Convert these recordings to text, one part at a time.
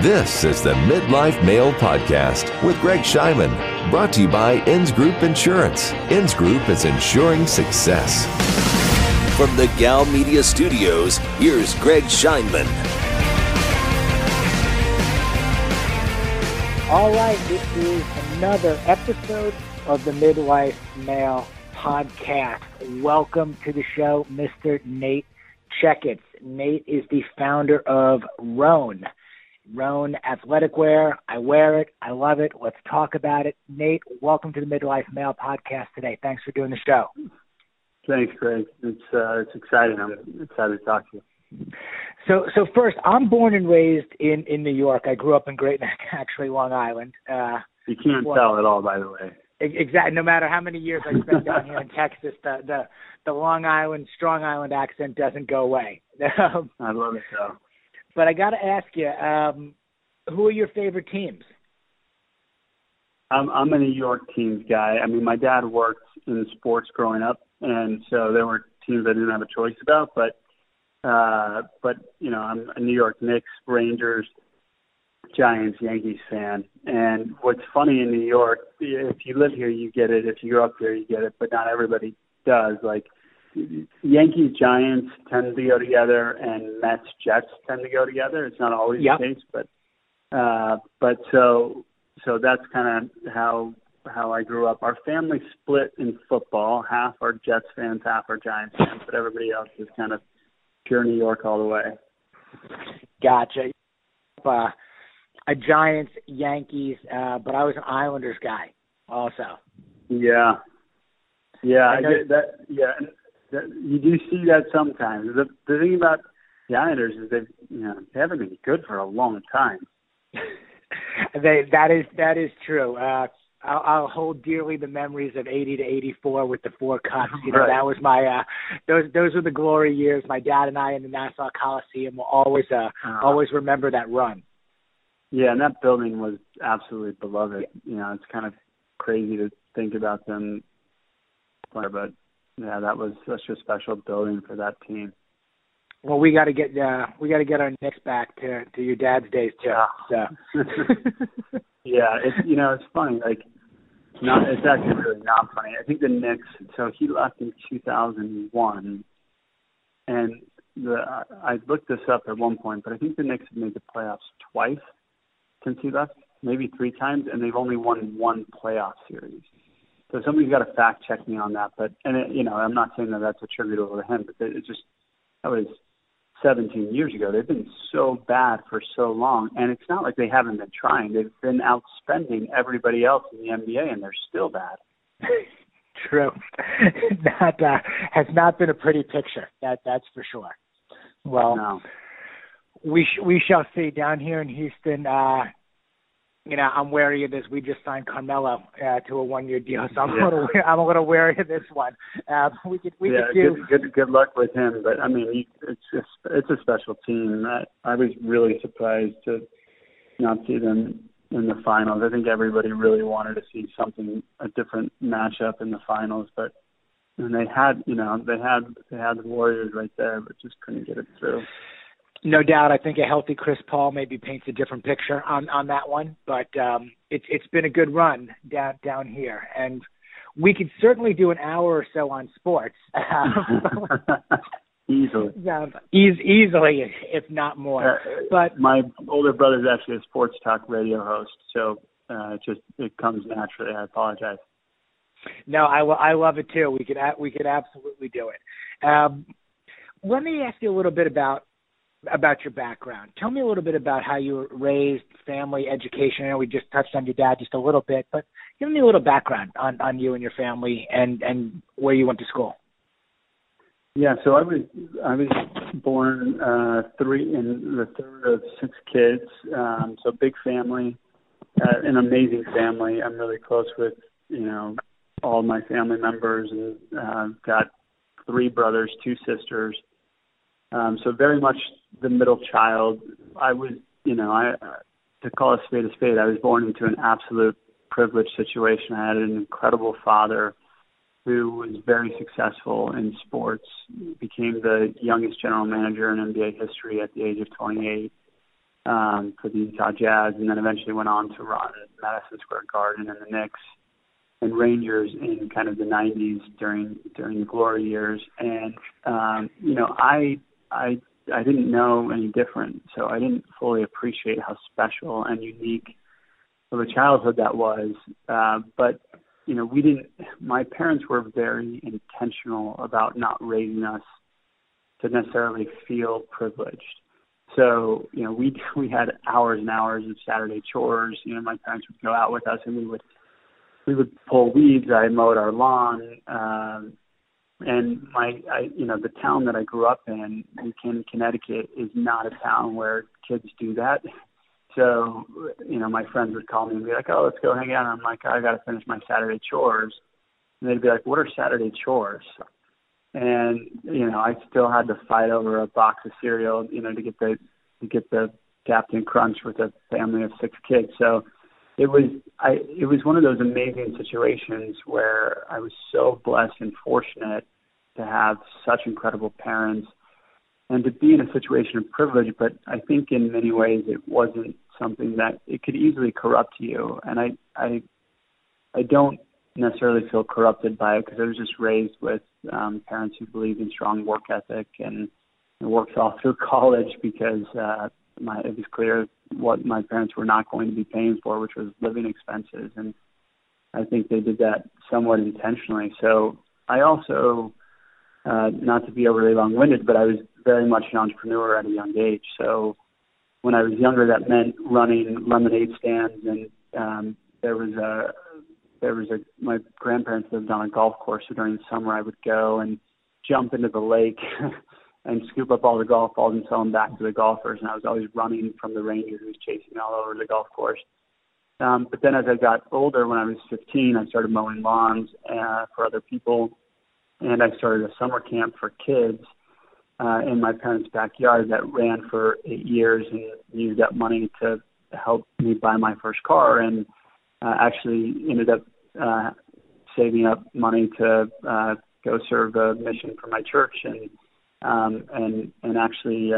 This is the Midlife Male Podcast with Greg Scheinman, brought to you by Inns Group Insurance. Inns Group is ensuring success. From the Gal Media Studios, here's Greg Scheinman. All right, this is another episode of the Midlife Male Podcast. Welcome to the show, Mr. Nate Checketts. Nate is the founder of Rhone. Rhone athletic wear. I wear it. I love it. Let's talk about it. Nate, welcome to the Midlife Male Podcast today. Thanks for doing the show. Thanks, Greg. It's exciting. I'm excited to talk to you. So first, I'm born and raised in New York. I grew up in Great Neck, actually, Long Island. You can't tell at all, by the way. Exactly. No matter how many years I spent down here in Texas, the Long Island, Strong Island accent doesn't go away. I love it, though. But I got to ask you, who are your favorite teams? I'm a New York teams guy. I mean, my dad worked in sports growing up, and so there were teams I didn't have a choice about. But you know, I'm a New York Knicks, Rangers, Giants, Yankees fan. And what's funny in New York, if you live here, you get it. If you grow up here, you get it. But not everybody does. Like, Yankees, Giants tend to go together, and Mets, Jets tend to go together. It's not always the case, but so that's kind of how I grew up. Our family split in football. Half are Jets fans, half are Giants fans, but everybody else is kind of pure New York all the way. Gotcha. A Giants, Yankees, but I was an Islanders guy also. Yeah, I get that. Yeah. You do see that sometimes. The thing about the Islanders is they haven't been good for a long time. That is true. I'll hold dearly the memories of 80 to 84 with the four cups. You know, That was my those were the glory years. My dad and I in the Nassau Coliseum will always remember that run. Yeah, and that building was absolutely beloved. Yeah. You know, it's kind of crazy to think about them, but. Yeah, that was such a special building for that team. Well, we got to get our Knicks back to your dad's days too. Yeah, so. Yeah, it's it's funny. Like, it's actually really not funny. I think the Knicks. So he left in 2001, and I looked this up at one point, but I think the Knicks have made the playoffs twice since he left, maybe three times, and they've only won one playoff series. So somebody's got to fact check me on that, I'm not saying that's attributable to him, but it just that was 17 years ago. They've been so bad for so long, and it's not like they haven't been trying. They've been outspending everybody else in the NBA, and they're still bad. True, that has not been a pretty picture. That's for sure. Well, no. we shall see down here in Houston. I'm wary of this. We just signed Carmelo to a one-year deal, so I'm a little wary of this one. Good luck with him. But I mean, it's a special team. I was really surprised to not see them in the finals. I think everybody really wanted to see a different matchup in the finals, and they had the Warriors right there, but just couldn't get it through. No doubt. I think a healthy Chris Paul maybe paints a different picture on that one, but it's been a good run down here, and we could certainly do an hour or so on sports. Easily. Easily, if not more. But my older brother's actually a sports talk radio host, so it comes naturally. I apologize. No, I love it too. We could absolutely do it. Let me ask you a little bit about your background. Tell me a little bit about how you were raised, family, education. I know we just touched on your dad just a little bit, but give me a little background on you and your family and where you went to school. Yeah, so I was born the third of six kids, so big family, an amazing family. I'm really close with, all my family members, and got three brothers, two sisters. So very much the middle child. I was, to call a spade, I was born into an absolute privileged situation. I had an incredible father who was very successful in sports, became the youngest general manager in NBA history at the age of 28. for the Utah Jazz, and then eventually went on to run Madison Square Garden and the Knicks and Rangers in kind of the 90s during the glory years. And, I didn't know any different, so I didn't fully appreciate how special and unique of a childhood that was. But, you know, my parents were very intentional about not raising us to necessarily feel privileged. So, you know, we had hours and hours of Saturday chores. You know, my parents would go out with us and we would pull weeds. I mowed our lawn. And the town that I grew up in, Lincoln, Connecticut, is not a town where kids do that. So, you know, my friends would call me and be like, oh, let's go hang out. And I'm like, I got to finish my Saturday chores. And they'd be like, what are Saturday chores? And, you know, I still had to fight over a box of cereal, you know, to get the Captain Crunch with a family of six kids. So it was one of those amazing situations where I was so blessed and fortunate to have such incredible parents and to be in a situation of privilege. But I think in many ways it wasn't something that it could easily corrupt you. And I don't necessarily feel corrupted by it because I was just raised with parents who believed in strong work ethic and worked all through college because it was clear what my parents were not going to be paying for, which was living expenses. And I think they did that somewhat intentionally. So I also, not to be overly long-winded, but I was very much an entrepreneur at a young age. So when I was younger, that meant running lemonade stands, and my grandparents lived on a golf course, so during the summer I would go and jump into the lake and scoop up all the golf balls and sell them back to the golfers. And I was always running from the ranger who was chasing me all over the golf course. But then as I got older, when I was 15, I started mowing lawns for other people, and I started a summer camp for kids in my parents' backyard that ran for 8 years and used that money to help me buy my first car, and actually ended up saving up money to go serve a mission for my church, and actually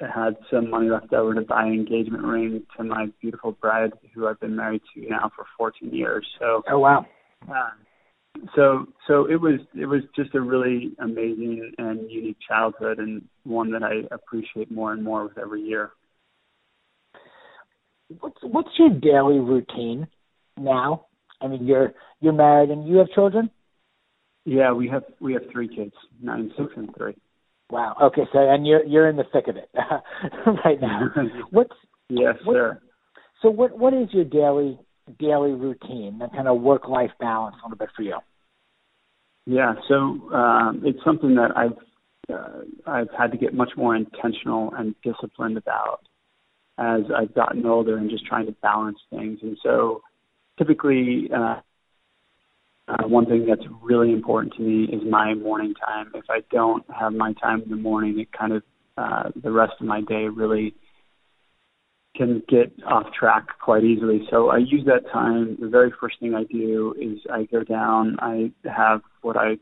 had some money left over to buy an engagement ring to my beautiful bride, who I've been married to now for 14 years. So, oh wow! So it was just a really amazing and unique childhood, and one that I appreciate more and more with every year. What's your daily routine now? I mean, you're married and you have children? Yeah, we have three kids, 9, 6, and 3. Wow. Okay, so and you're in the thick of it right now. Yes, sir. So what is your daily routine, that kind of work-life balance a little bit for you? Yeah, so it's something that I've had to get much more intentional and disciplined about as I've gotten older, and just trying to balance things. And so typically one thing that's really important to me is my morning time. If I don't have my time in the morning, it kind of the rest of my day really can get off track quite easily. So I use that time. The very first thing I do is I go down, I have what I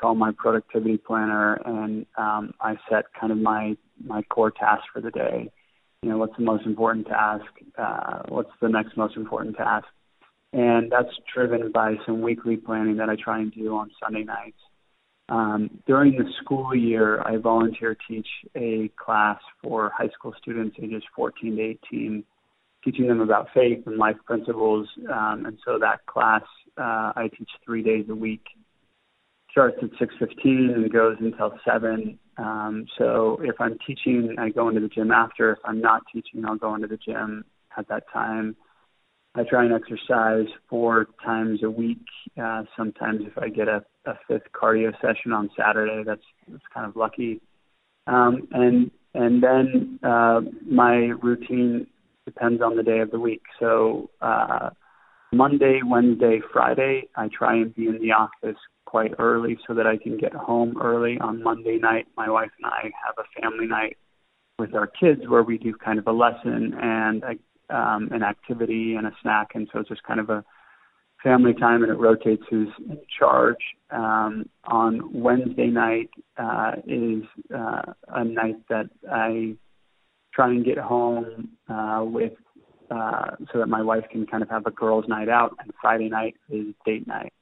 call my productivity planner, and I set kind of my core tasks for the day. You know, what's the most important task? What's the next most important task? And that's driven by some weekly planning that I try and do on Sunday nights. During the school year, I volunteer teach a class for high school students ages 14 to 18, teaching them about faith and life principles. And so that class, I teach 3 days a week. Starts at 6:15 and goes until 7. So if I'm teaching, I go into the gym after. If I'm not teaching, I'll go into the gym at that time. I try and exercise 4 times a week. Sometimes if I get a fifth cardio session on Saturday, that's kind of lucky. And then my routine depends on the day of the week. So Monday, Wednesday, Friday, I try and be in the office quite early so that I can get home early. On Monday night, my wife and I have a family night with our kids where we do kind of a lesson and an activity and a snack, and so it's just kind of a family time, and it rotates who's in charge. On Wednesday night is a night that I try and get home so that my wife can kind of have a girls' night out, and Friday night is date night.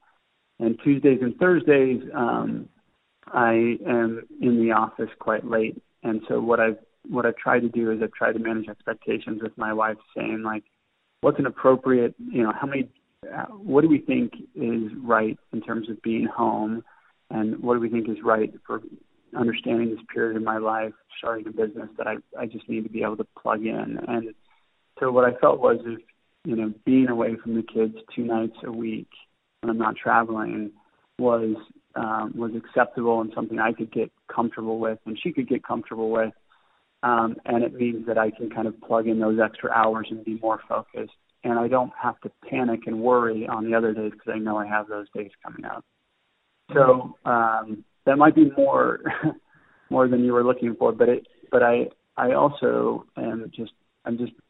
And Tuesdays and Thursdays, I am in the office quite late. And so what I've tried to do is I've tried to manage expectations with my wife, saying like, what's an appropriate, what do we think is right in terms of being home, and what do we think is right for understanding this period of my life, starting a business that I just need to be able to plug in. And so what I felt was if, being away from the kids 2 nights a week when I'm not traveling was acceptable and something I could get comfortable with and she could get comfortable with. And it means that I can kind of plug in those extra hours and be more focused. And I don't have to panic and worry on the other days because I know I have those days coming up. So that might be more than you were looking for, but I also am just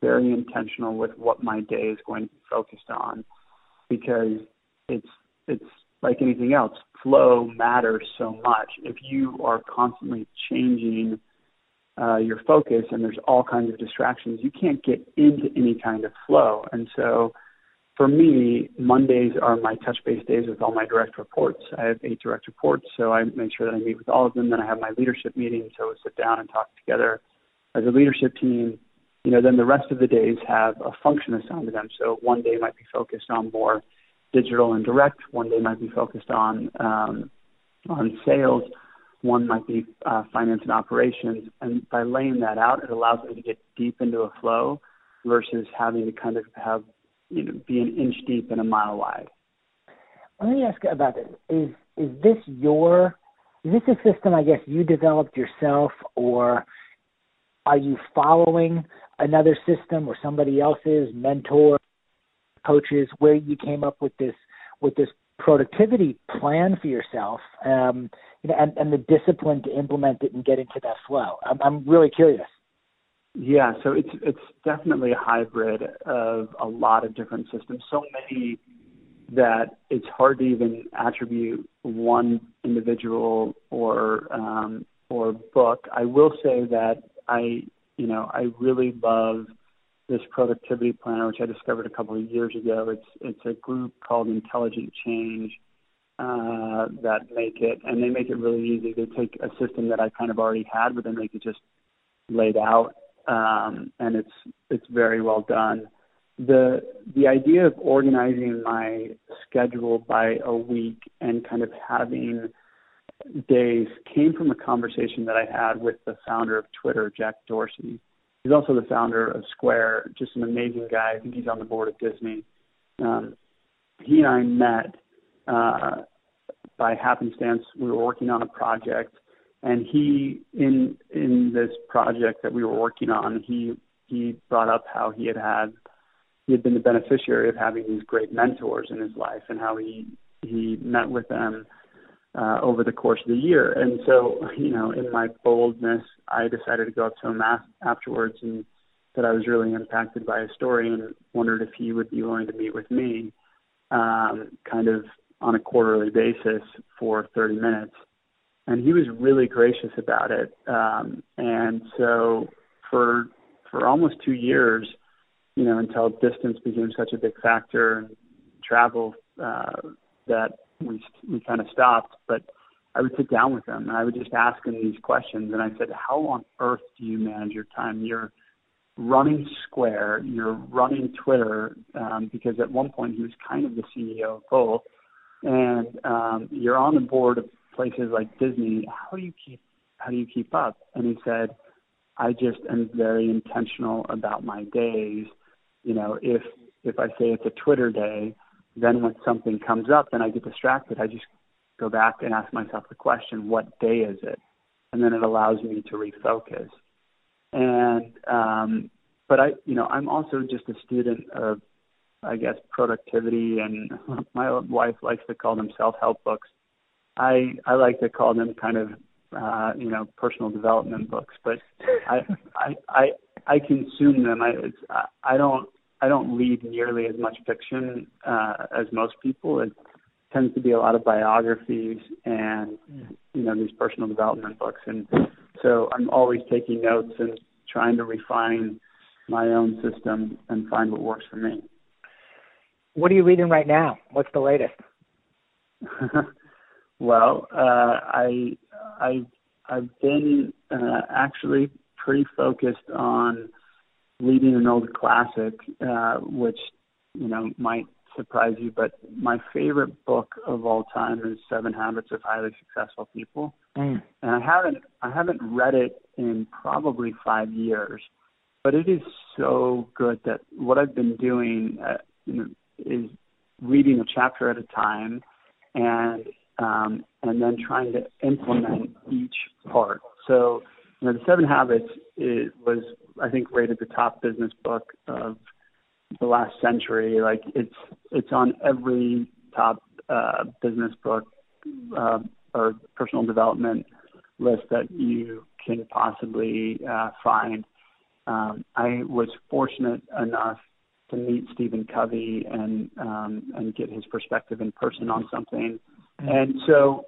very intentional with what my day is going to be focused on, because it's like anything else, flow matters so much. If you are constantly changing your focus and there's all kinds of distractions, you can't get into any kind of flow. And so for me, Mondays are my touch base days with all my direct reports. I have 8 direct reports, so I make sure that I meet with all of them. Then I have my leadership meeting, so we sit down and talk together as a leadership team. Then the rest of the days have a function assigned to them. So one day might be focused on more digital and direct. One day might be focused on sales. One might be finance and operations. And by laying that out, it allows me to get deep into a flow versus having to kind of have, be an inch deep and a mile wide. Let me ask about this. Is this a system, I guess, you developed yourself, or are you following another system or somebody else's, mentor, coaches, where you came up with this productivity plan for yourself, and the discipline to implement it and get into that flow? I'm really curious. Yeah, so it's definitely a hybrid of a lot of different systems, so many that it's hard to even attribute one individual or book. I will say that I really love this productivity planner, which I discovered a couple of years ago. It's a group called Intelligent Change that make it, and they make it really easy. They take a system that I kind of already had, but then they could just laid out, and it's very well done. The idea of organizing my schedule by a week and kind of having days came from a conversation that I had with the founder of Twitter, Jack Dorsey. He's also the founder of Square, just an amazing guy. I think he's on the board of Disney. He and I met by happenstance. We were working on a project, and he, in this project that we were working on, he brought up how he had been the beneficiary of having these great mentors in his life, and how he met with them over the course of the year. And so, in my boldness, I decided to go up to him afterwards and that I was really impacted by his story and wondered if he would be willing to meet with me kind of on a quarterly basis for 30 minutes. And he was really gracious about it. And so for almost 2 years, until distance became such a big factor and travel that we kind of stopped, but I would sit down with him and I would just ask him these questions. And I said, how on earth do you manage your time? You're running Square, you're running Twitter, because at one point he was kind of the CEO of both. And you're on the board of places like Disney. How do you keep up? And he said, I just am very intentional about my days. If I say it's a Twitter day, then when something comes up and I get distracted, I just go back and ask myself the question, what day is it? And then it allows me to refocus. And, but I'm also just a student of, I guess, productivity, and my wife likes to call them self-help books. I like to call them kind of, personal development books, but I consume them. I don't read nearly as much fiction as most people. It tends to be a lot of biographies and, these personal development books. And so I'm always taking notes and trying to refine my own system and find what works for me. What are you reading right now? What's the latest? Well, I've been actually pretty focused on reading an old classic, which, you know, might surprise you, but my favorite book of all time is Seven Habits of Highly Successful People. Mm. And I haven't read it in probably 5 years, but it is so good that what I've been doing is reading a chapter at a time, and then trying to implement each part. So, you know, the Seven Habits was, I think, rated the top business book of the last century. Like, it's on every top business book or personal development list that you can possibly find. I was fortunate enough to meet Stephen Covey and get his perspective in person on something. And so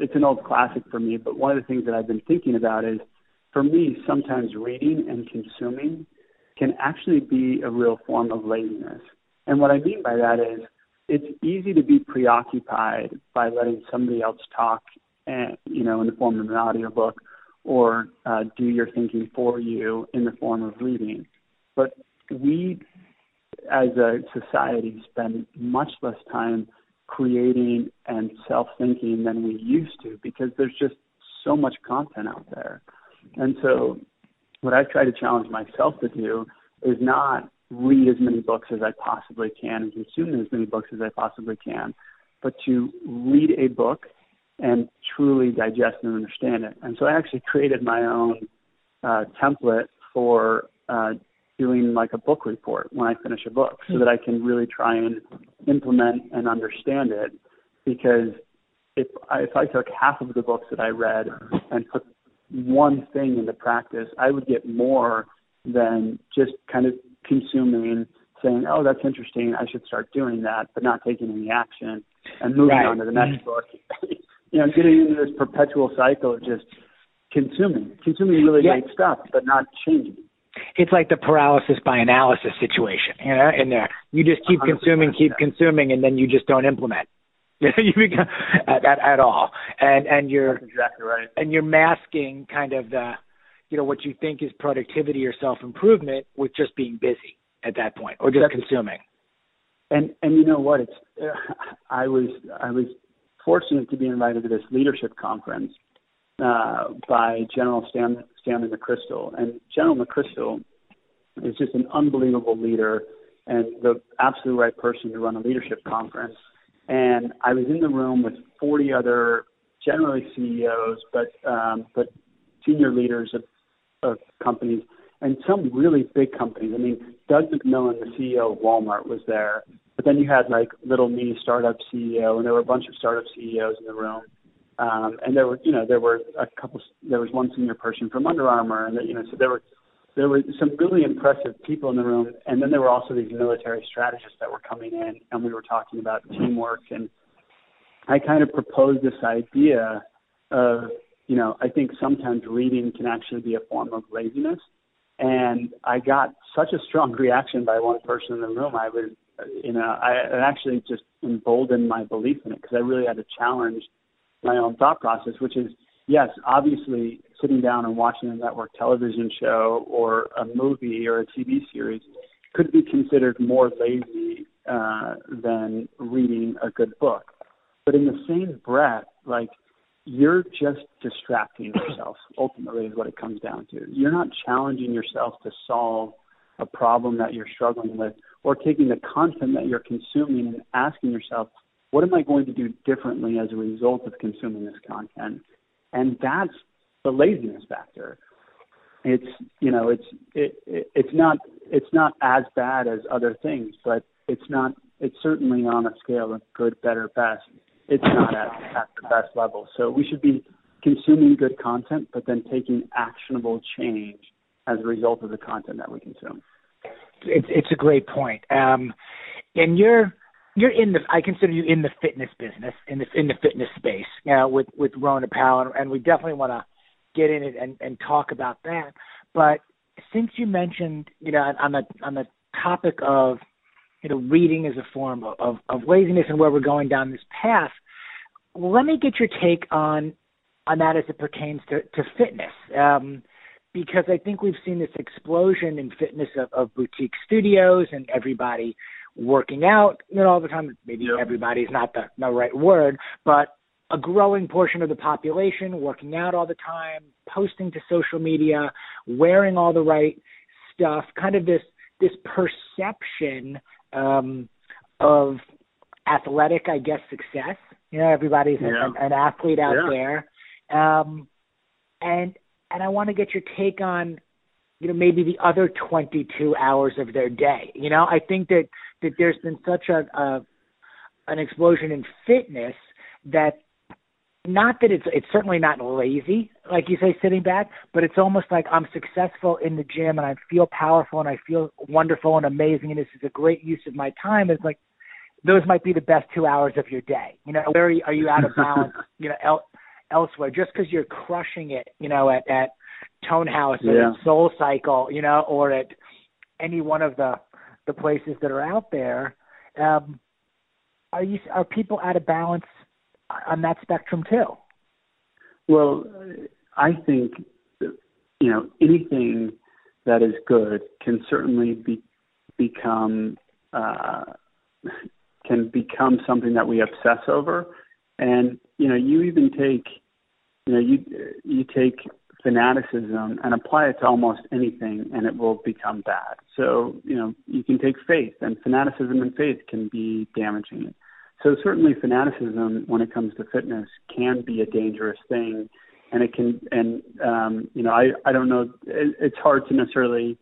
it's an old classic for me. But one of the things that I've been thinking about is, for me, sometimes reading and consuming can actually be a real form of laziness. And what I mean by that is, it's easy to be preoccupied by letting somebody else talk, and, you know, in the form of an audiobook, or do your thinking for you in the form of reading. But we, as a society, spend much less time creating and self-thinking than we used to, because there's just so much content out there. And so what I've tried to challenge myself to do is not read as many books as I possibly can and consume as many books as I possibly can, but to read a book and truly digest and understand it. And so I actually created my own template for doing like a book report when I finish a book, so that I can really try and implement and understand it. Because if I took half of the books that I read and put one thing into practice, I would get more than just kind of consuming, saying, oh, that's interesting, I should start doing that, but not taking any action and moving on to the next book. You know, getting into this perpetual cycle of just consuming really great stuff, but not changing. It's like the paralysis by analysis situation, you know, in there. You just keep consuming, and then you just don't implement you become, at all. And you're That's exactly right. And you're masking kind of the, you know, what you think is productivity or self-improvement with just being busy at that point, or just consuming. And you know what? It's I was fortunate to be invited to this leadership conference by General Stanley McChrystal. And General McChrystal is just an unbelievable leader and the absolute right person to run a leadership conference. And I was in the room with 40 other, generally CEOs, but senior leaders of companies, and some really big companies. I mean, Doug McMillan, the CEO of Walmart, was there. But then you had like little mini startup CEO, and there were a bunch of startup CEOs in the room. And there was one senior person from Under Armour, and so there were some really impressive people in the room. And then there were also these military strategists that were coming in, and we were talking about teamwork. And I kind of proposed this idea of, you know, I think sometimes reading can actually be a form of laziness. And I got such a strong reaction by one person in the room. It actually just emboldened my belief in it, because I really had to challenge my own thought process, which is, yes, obviously sitting down and watching a network television show or a movie or a TV series could be considered more lazy than reading a good book. But in the same breath, like, you're just distracting yourself, ultimately, is what it comes down to. You're not challenging yourself to solve a problem that you're struggling with, or taking the content that you're consuming and asking yourself, what am I going to do differently as a result of consuming this content? And that's the laziness factor. It's not as bad as other things, but it's certainly on a scale of good, better, best. It's not at the best level. So we should be consuming good content, but then taking actionable change as a result of the content that we consume. It's a great point. And you're in the, I consider you in the fitness business, in the fitness space, you know, with Rhone Apparel, and we definitely want to get in it and talk about that. But since you mentioned, you know, on the topic of, you know, reading as a form of laziness and where we're going down this path, let me get your take on that as it pertains to fitness, because I think we've seen this explosion in fitness of boutique studios and everybody working out, you know, all the time. Maybe everybody is not the right word, but a growing portion of the population working out all the time, posting to social media, wearing all the right stuff, kind of this perception of athletic, I guess, success. You know, everybody's an athlete out there. And I want to get your take on, you know, maybe the other 22 hours of their day. You know, I think that there's been such an explosion in fitness that not that it's certainly not lazy, like you say, sitting back, but it's almost like I'm successful in the gym and I feel powerful and I feel wonderful and amazing and this is a great use of my time. It's like, those might be the best 2 hours of your day. You know, where are you out of balance, you know, elsewhere? Just because you're crushing it, you know, at Tone House or Soul Cycle, you know, or at any one of the places that are out there, are people out of balance on that spectrum too? Well, I think, you know, anything that is good can certainly become something that we obsess over. And, you know, you even take, you know, you take fanaticism and apply it to almost anything and it will become bad. So, you know, you can take faith, and fanaticism and faith can be damaging. So certainly fanaticism when it comes to fitness can be a dangerous thing, and it can, and, you know, I don't know, it's hard to necessarily,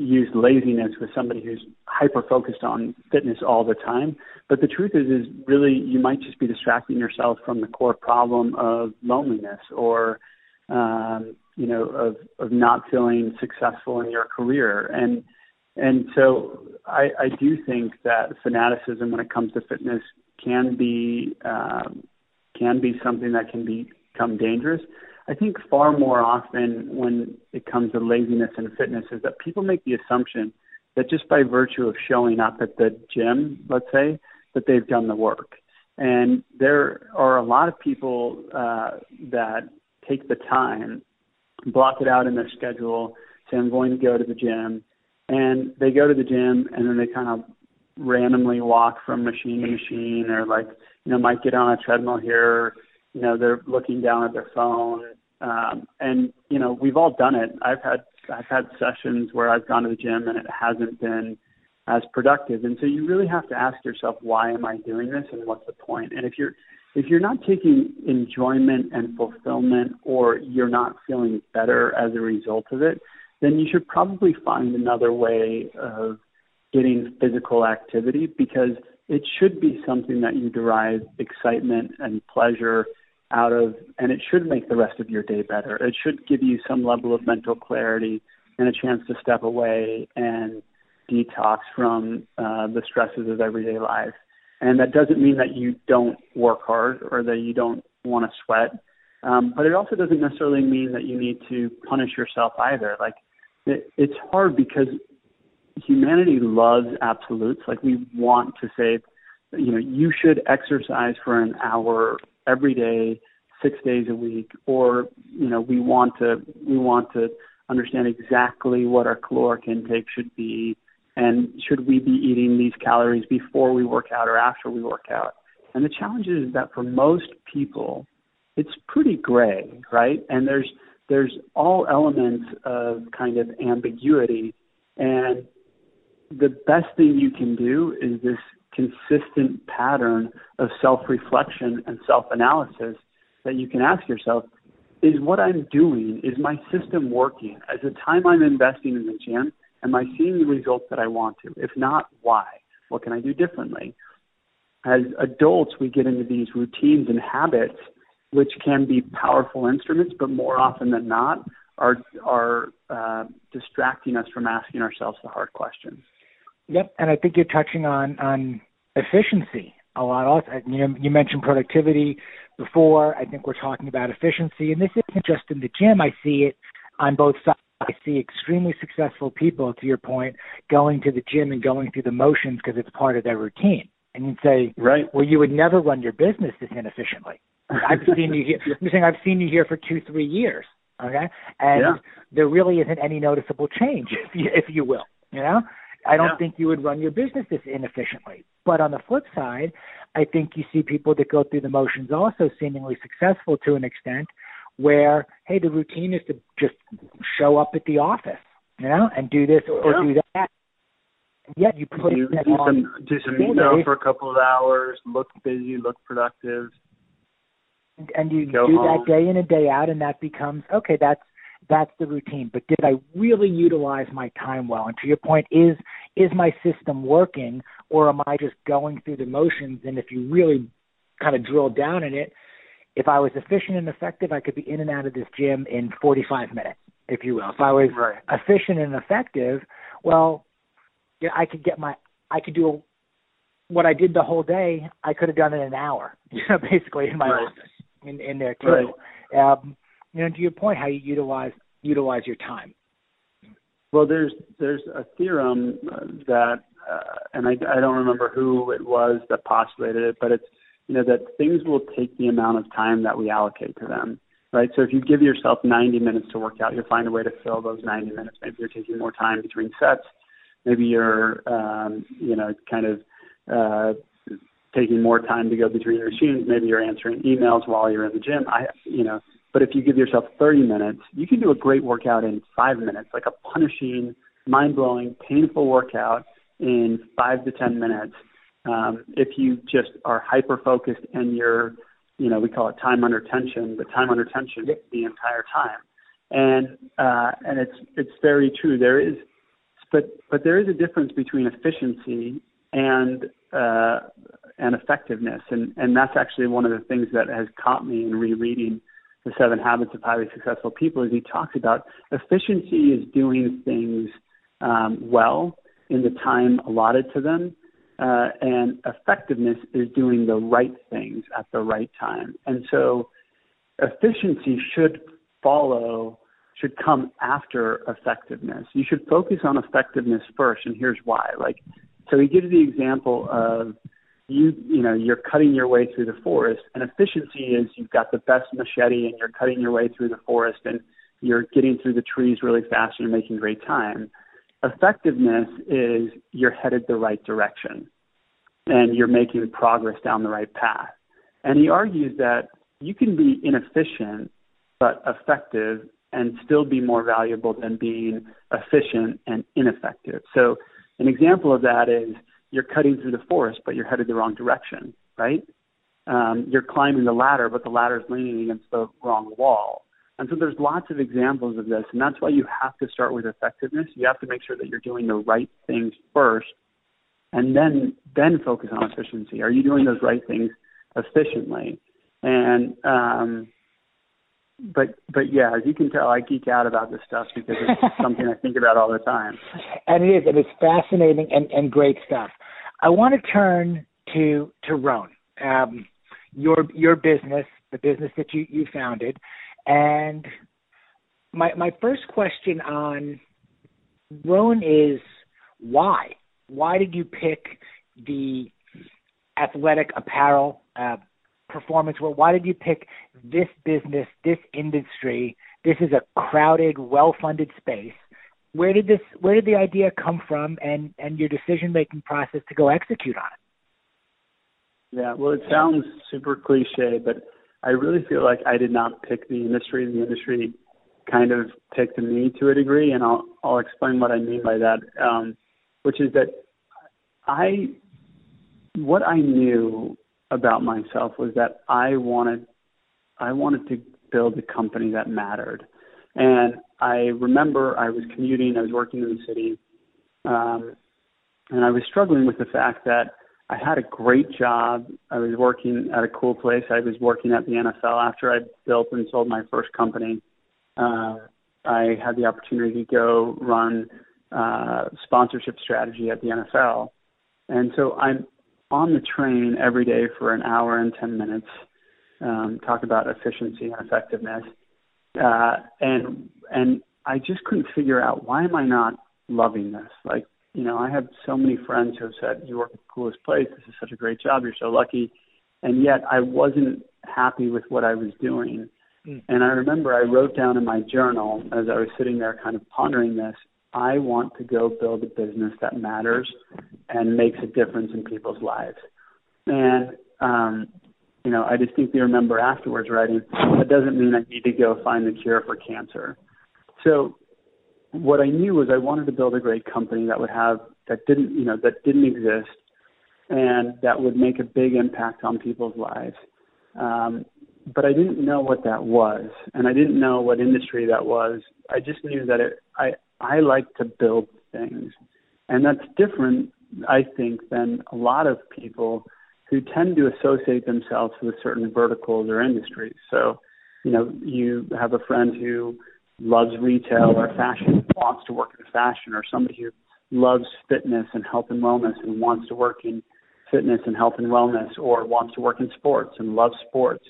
use laziness with somebody who's hyper-focused on fitness all the time. But the truth is really you might just be distracting yourself from the core problem of loneliness or, you know, of not feeling successful in your career. And so I do think that fanaticism when it comes to fitness can be something that can become dangerous. I think far more often when it comes to laziness and fitness is that people make the assumption that just by virtue of showing up at the gym, let's say, that they've done the work. And there are a lot of people that take the time, block it out in their schedule, say, I'm going to go to the gym. And they go to the gym and then they kind of randomly walk from machine to machine, or, like, you know, might get on a treadmill here. You know, they're looking down at their phone. And, you know, we've all done it. I've had sessions where I've gone to the gym and it hasn't been as productive. And so you really have to ask yourself, why am I doing this and what's the point? And if you're not taking enjoyment and fulfillment, or you're not feeling better as a result of it, then you should probably find another way of getting physical activity, because it should be something that you derive excitement and pleasure out of, and it should make the rest of your day better. It should give you some level of mental clarity and a chance to step away and detox from the stresses of everyday life. And that doesn't mean that you don't work hard or that you don't want to sweat, but it also doesn't necessarily mean that you need to punish yourself either. Like, it's hard because humanity loves absolutes. Like, we want to say, you know, you should exercise for an hour every day, 6 days a week, or, you know, we want to understand exactly what our caloric intake should be, and should we be eating these calories before we work out or after we work out. And the challenge is that for most people, it's pretty gray, right? And there's all elements of kind of ambiguity, and the best thing you can do is this consistent pattern of self-reflection and self-analysis that you can ask yourself, is what I'm doing, is my system working? Is the time I'm investing in the gym, am I seeing the results that I want to? If not, why? What can I do differently? As adults, we get into these routines and habits, which can be powerful instruments, but more often than not are distracting us from asking ourselves the hard questions. Yep, and I think you're touching on efficiency a lot. Also, you mentioned productivity, before. I think we're talking about efficiency. And this isn't just in the gym. I see it on both sides. I see extremely successful people, to your point, going to the gym and going through the motions because it's part of their routine. And you'd say, right, well, you would never run your business this inefficiently. I've seen you here. I'm saying I've seen you here for 2-3 years, okay? And there really isn't any noticeable change, if you will, you know? I don't think you would run your business this inefficiently. But on the flip side, I think you see people that go through the motions also seemingly successful to an extent where, hey, the routine is to just show up at the office, you know, and do this or do that. Yeah, you put do some email for a couple of hours, look busy, look productive. And you do home. That day in and day out, and that becomes, okay, that's the routine. But did I really utilize my time well? And to your point, is my system working, or am I just going through the motions? And if you really kind of drill down in it, if I was efficient and effective, I could be in and out of this gym in 45 minutes, if you will. If I was efficient and effective, well, yeah, I could do what I did the whole day. I could have done in an hour, you know, basically in my office. In there too, you know, to your point, how you utilize your time. Well, there's a theorem that, and I don't remember who it was that postulated it, but it's, you know, that things will take the amount of time that we allocate to them, right? So if you give yourself 90 minutes to work out, you'll find a way to fill those 90 minutes. Maybe you're taking more time between sets. Maybe you're, you know, kind of taking more time to go between machines. Maybe you're answering emails while you're in the gym. You know, but if you give yourself 30 minutes, you can do a great workout in 5 minutes, like a punishing, mind-blowing, painful workout in 5 to 10 minutes. If you just are hyper-focused and you're, you know, we call it time under tension, but time under tension the entire time. And it's very true. There is, but there is a difference between efficiency and effectiveness. And that's actually one of the things that has caught me in rereading the 7 Habits of Highly Successful People is he talks about efficiency is doing things well in the time allotted to them, and effectiveness is doing the right things at the right time. And so efficiency should come after effectiveness. You should focus on effectiveness first, and here's why. Like, so he gives the example of, you know, you're cutting your way through the forest, and efficiency is you've got the best machete and you're cutting your way through the forest and you're getting through the trees really fast and you're making great time. Effectiveness is you're headed the right direction and you're making progress down the right path. And he argues that you can be inefficient but effective and still be more valuable than being efficient and ineffective. So an example of that is you're cutting through the forest, but you're headed the wrong direction, right? You're climbing the ladder, but the ladder is leaning against the wrong wall. And so there's lots of examples of this, and that's why you have to start with effectiveness. You have to make sure that you're doing the right things first, and then focus on efficiency. Are you doing those right things efficiently? And But yeah, as you can tell, I geek out about this stuff because it's something I think about all the time. And it is, and it's fascinating and great stuff. I want to turn to Rhone, your business, the business that you founded. And my first question on Rhone is why? Why did you pick the athletic apparel performance? Well, why did you pick this business, this industry? This is a crowded, well-funded space. Where did the idea come from, and your decision-making process to go execute on it? Yeah, well, it sounds super cliche, but I really feel like I did not pick the industry. The industry kind of picked me to a degree, and I'll explain what I mean by that, which is that what I knew about myself was that I wanted to build a company that mattered. And I remember I was commuting, I was working in the city, and I was struggling with the fact that I had a great job. I was working at a cool place. I was working at the NFL after I built and sold my first company. I had the opportunity to go run sponsorship strategy at the NFL. And so I'm on the train every day for an hour and 10 minutes talked about efficiency and effectiveness. And I just couldn't figure out, why am I not loving this? Like, you know, I have so many friends who have said, you work at the coolest place. This is such a great job. You're so lucky. And yet I wasn't happy with what I was doing. And I remember I wrote down in my journal as I was sitting there kind of pondering this, I want to go build a business that matters and makes a difference in people's lives. And, you know, I distinctly remember afterwards writing, that doesn't mean I need to go find the cure for cancer. So what I knew was I wanted to build a great company that would have, that didn't exist and that would make a big impact on people's lives. But I didn't know what that was, and I didn't know what industry that was. I just knew that I like to build things, and that's different, I think, than a lot of people who tend to associate themselves with certain verticals or industries. So, you know, you have a friend who loves retail or fashion, wants to work in fashion, or somebody who loves fitness and health and wellness and wants to work in fitness and health and wellness, or wants to work in sports and loves sports.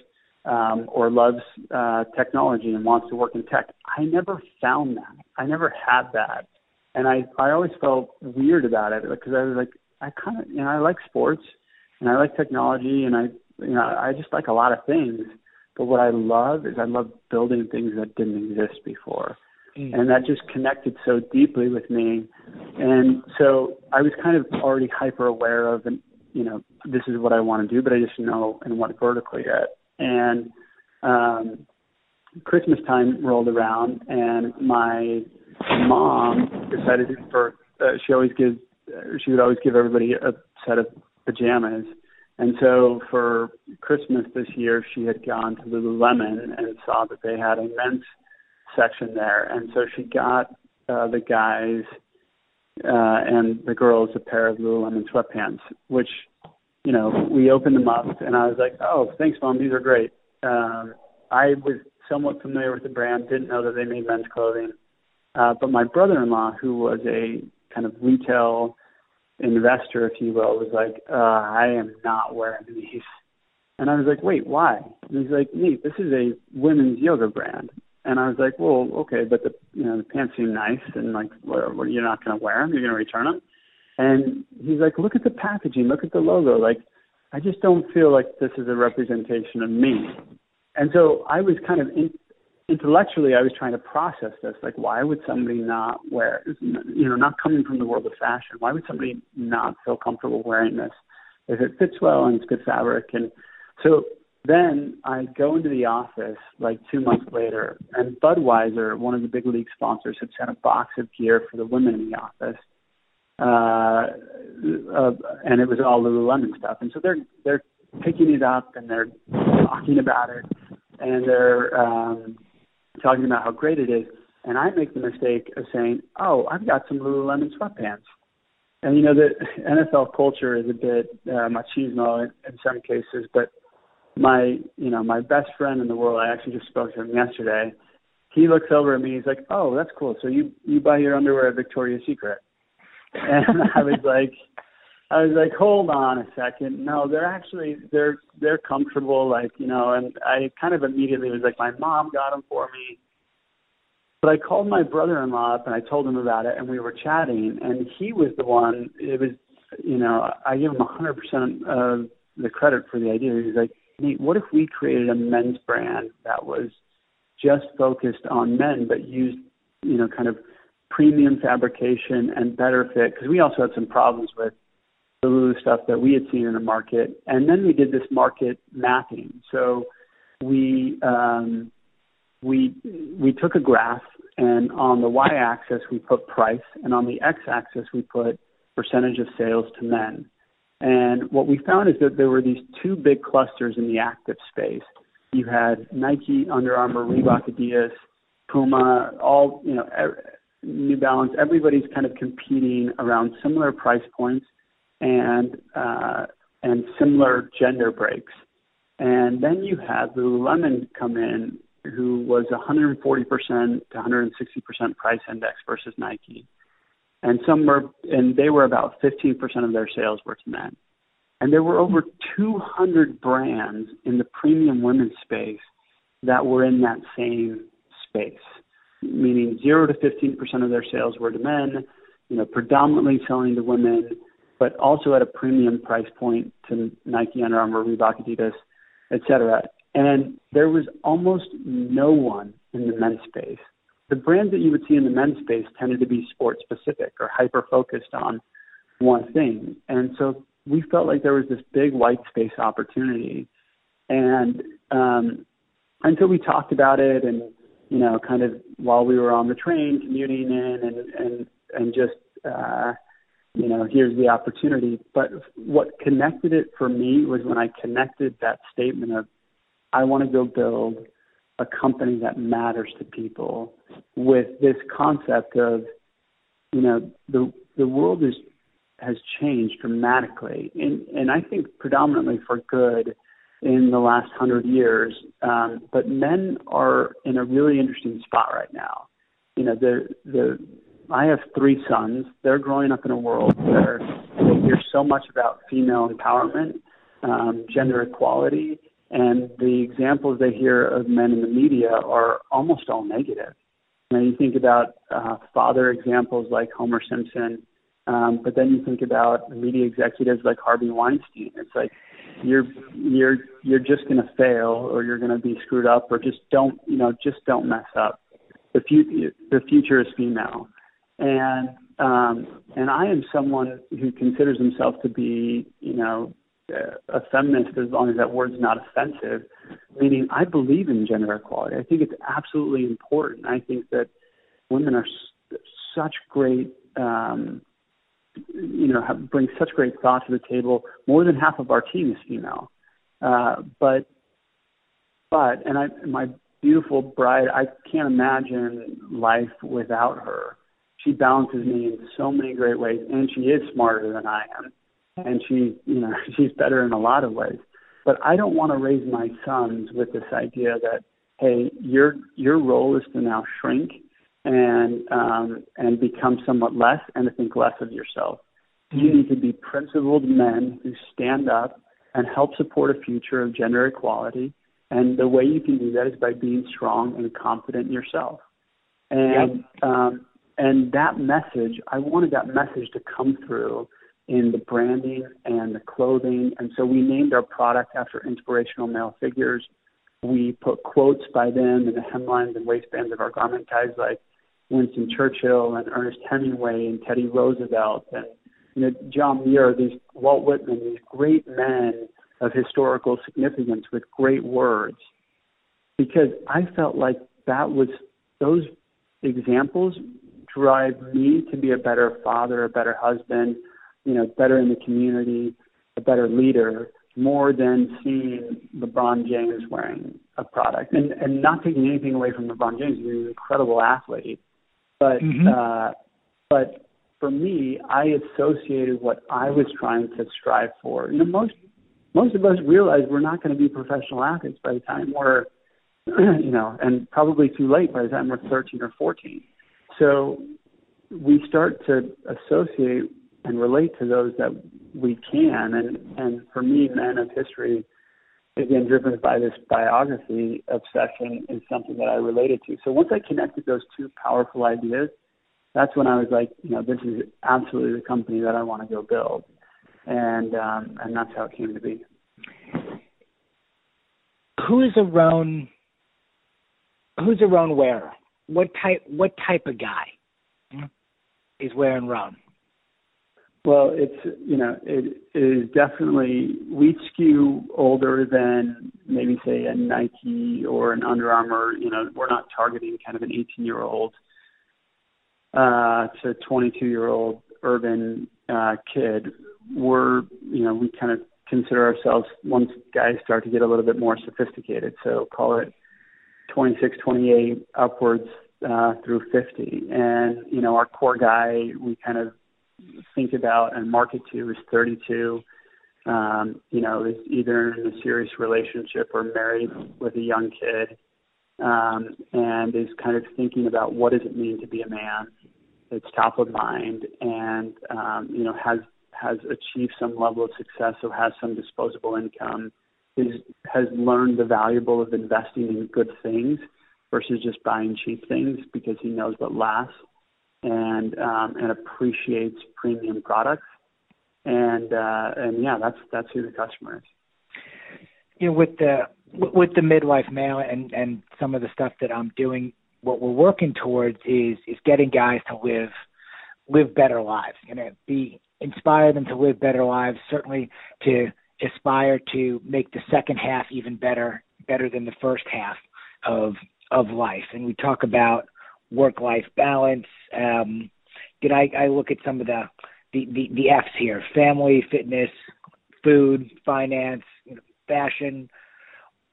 Or loves technology and wants to work in tech. I never found that. I never had that. And I always felt weird about it, because I was like, I like sports and I like technology and I just like a lot of things. But what I love is I love building things that didn't exist before. And that just connected so deeply with me. And so I was kind of already hyper aware of, and, you know, this is what I want to do, but I just didn't know in what vertical yet. And Christmas time rolled around, and my mom decided she would always give everybody a set of pajamas. And so for Christmas this year, she had gone to Lululemon and saw that they had a men's section there. And so she got the guys and the girls a pair of Lululemon sweatpants, which, you know, we opened them up, and I was like, oh, thanks, Mom. These are great. I was somewhat familiar with the brand, didn't know that they made men's clothing. But my brother-in-law, who was a kind of retail investor, if you will, was like, I am not wearing these. And I was like, wait, why? And he's like, Nate, this is a women's yoga brand. And I was like, well, okay, but the pants seem nice, and like, well, you're not going to wear them. You're going to return them. And he's like, look at the packaging, look at the logo. Like, I just don't feel like this is a representation of me. And so I was kind of intellectually, I was trying to process this. Like, why would somebody not wear, you know, not coming from the world of fashion, why would somebody not feel comfortable wearing this if it fits well and it's good fabric? And so then I go into the office like 2 months later, and Budweiser, one of the big league sponsors, had sent a box of gear for the women in the office. And it was all Lululemon stuff. And so they're picking it up, and they're talking about it, and they're talking about how great it is. And I make the mistake of saying, oh, I've got some Lululemon sweatpants. And, you know, the NFL culture is a bit machismo in some cases, but my best friend in the world, I actually just spoke to him yesterday. He looks over at me. He's like, oh, that's cool. So you buy your underwear at Victoria's Secret. And I was like, hold on a second. No, they're comfortable. Like, you know, and I kind of immediately was like, my mom got them for me. But I called my brother-in-law up and I told him about it, and we were chatting, and he was the one, it was, you know, I give him 100% of the credit for the idea. He was like, Nate, what if we created a men's brand that was just focused on men, but used, you know, kind of premium fabrication and better fit, because we also had some problems with the Lulu stuff that we had seen in the market. And then we did this market mapping. So we took a graph, and on the y-axis we put price, and on the x-axis we put percentage of sales to men. And what we found is that there were these two big clusters in the active space. You had Nike, Under Armour, Reebok, Adidas, Puma, all, you know, New Balance, everybody's kind of competing around similar price points and similar gender breaks. And then you have Lululemon come in, who was 140% to 160% price index versus Nike. And they were about 15% of their sales were to men. And there were over 200 brands in the premium women's space that were in that same space, meaning 0 to 15% of their sales were to men, predominantly selling to women, but also at a premium price point to Nike, Under Armour, Reebok, Adidas, et cetera. And there was almost no one in the men's space. The brands that you would see in the men's space tended to be sport-specific or hyper-focused on one thing. And so we felt like there was this big white space opportunity. And so we talked about it and, kind of while we were on the train commuting in and here's the opportunity. But what connected it for me was when I connected that statement of, I want to go build a company that matters to people with this concept of, the world has changed dramatically. And I think predominantly for good in the last 100 years. But men are in a really interesting spot right now. I have 3 sons. They're growing up in a world where they hear so much about female empowerment, gender equality, and the examples they hear of men in the media are almost all negative. You think about father examples like Homer Simpson, but then you think about media executives like Harvey Weinstein. It's like you're just going to fail, or you're going to be screwed up, or just don't mess up. The future is female, and I am someone who considers himself to be a feminist as long as that word's not offensive. Meaning, I believe in gender equality. I think it's absolutely important. I think that women are such great. Bring such great thought to the table. More than half of our team is female. But my beautiful bride, I can't imagine life without her. She balances me in so many great ways, and she is smarter than I am. And she's better in a lot of ways. But I don't want to raise my sons with this idea that, hey, your role is to now shrink and become somewhat less and to think less of yourself. You need to be principled men who stand up and help support a future of gender equality. And the way you can do that is by being strong and confident in yourself. And and that message, I wanted that message to come through in the branding and the clothing. And so we named our product after inspirational male figures. We put quotes by them in the hemlines and waistbands of our garment, guys like Winston Churchill and Ernest Hemingway and Teddy Roosevelt and John Muir, these Walt Whitman, these great men of historical significance with great words, because I felt like those examples drive me to be a better father, a better husband, better in the community, a better leader, more than seeing LeBron James wearing a product. And not taking anything away from LeBron James, he's an incredible athlete. But but for me, I associated what I was trying to strive for. Most of us realize we're not going to be professional athletes by the time we're, and probably too late by the time we're 13 or 14. So we start to associate and relate to those that we can. And for me, men of history, again, driven by this biography obsession, is something that I related to. So once I connected those two powerful ideas, that's when I was like, this is absolutely the company that I want to go build. And that's how it came to be. Who's a Rhone wearer? What type of guy is wearing Rhone? Well, it is definitely, we skew older than maybe, say, a Nike or an Under Armour. We're not targeting kind of an 18-year-old to 22-year-old urban kid. We kind of consider ourselves, once guys start to get a little bit more sophisticated, so call it 26, 28, upwards through 50. And, our core guy, we kind of think about and market to is 32, is either in a serious relationship or married with a young kid, and is kind of thinking about what does it mean to be a man. It's top of mind and, has has achieved some level of success, so has some disposable income, has learned the valuable of investing in good things versus just buying cheap things because he knows what lasts, and appreciates premium products. And yeah, that's who the customer is. You know, with the midwife mail and some of the stuff that I'm doing, what we're working towards is getting guys to live better lives, you know, inspire them to live better lives, certainly to aspire to make the second half even better than the first half of life. And we talk about work-life balance. I look at some of the F's here: family, fitness, food, finance, fashion.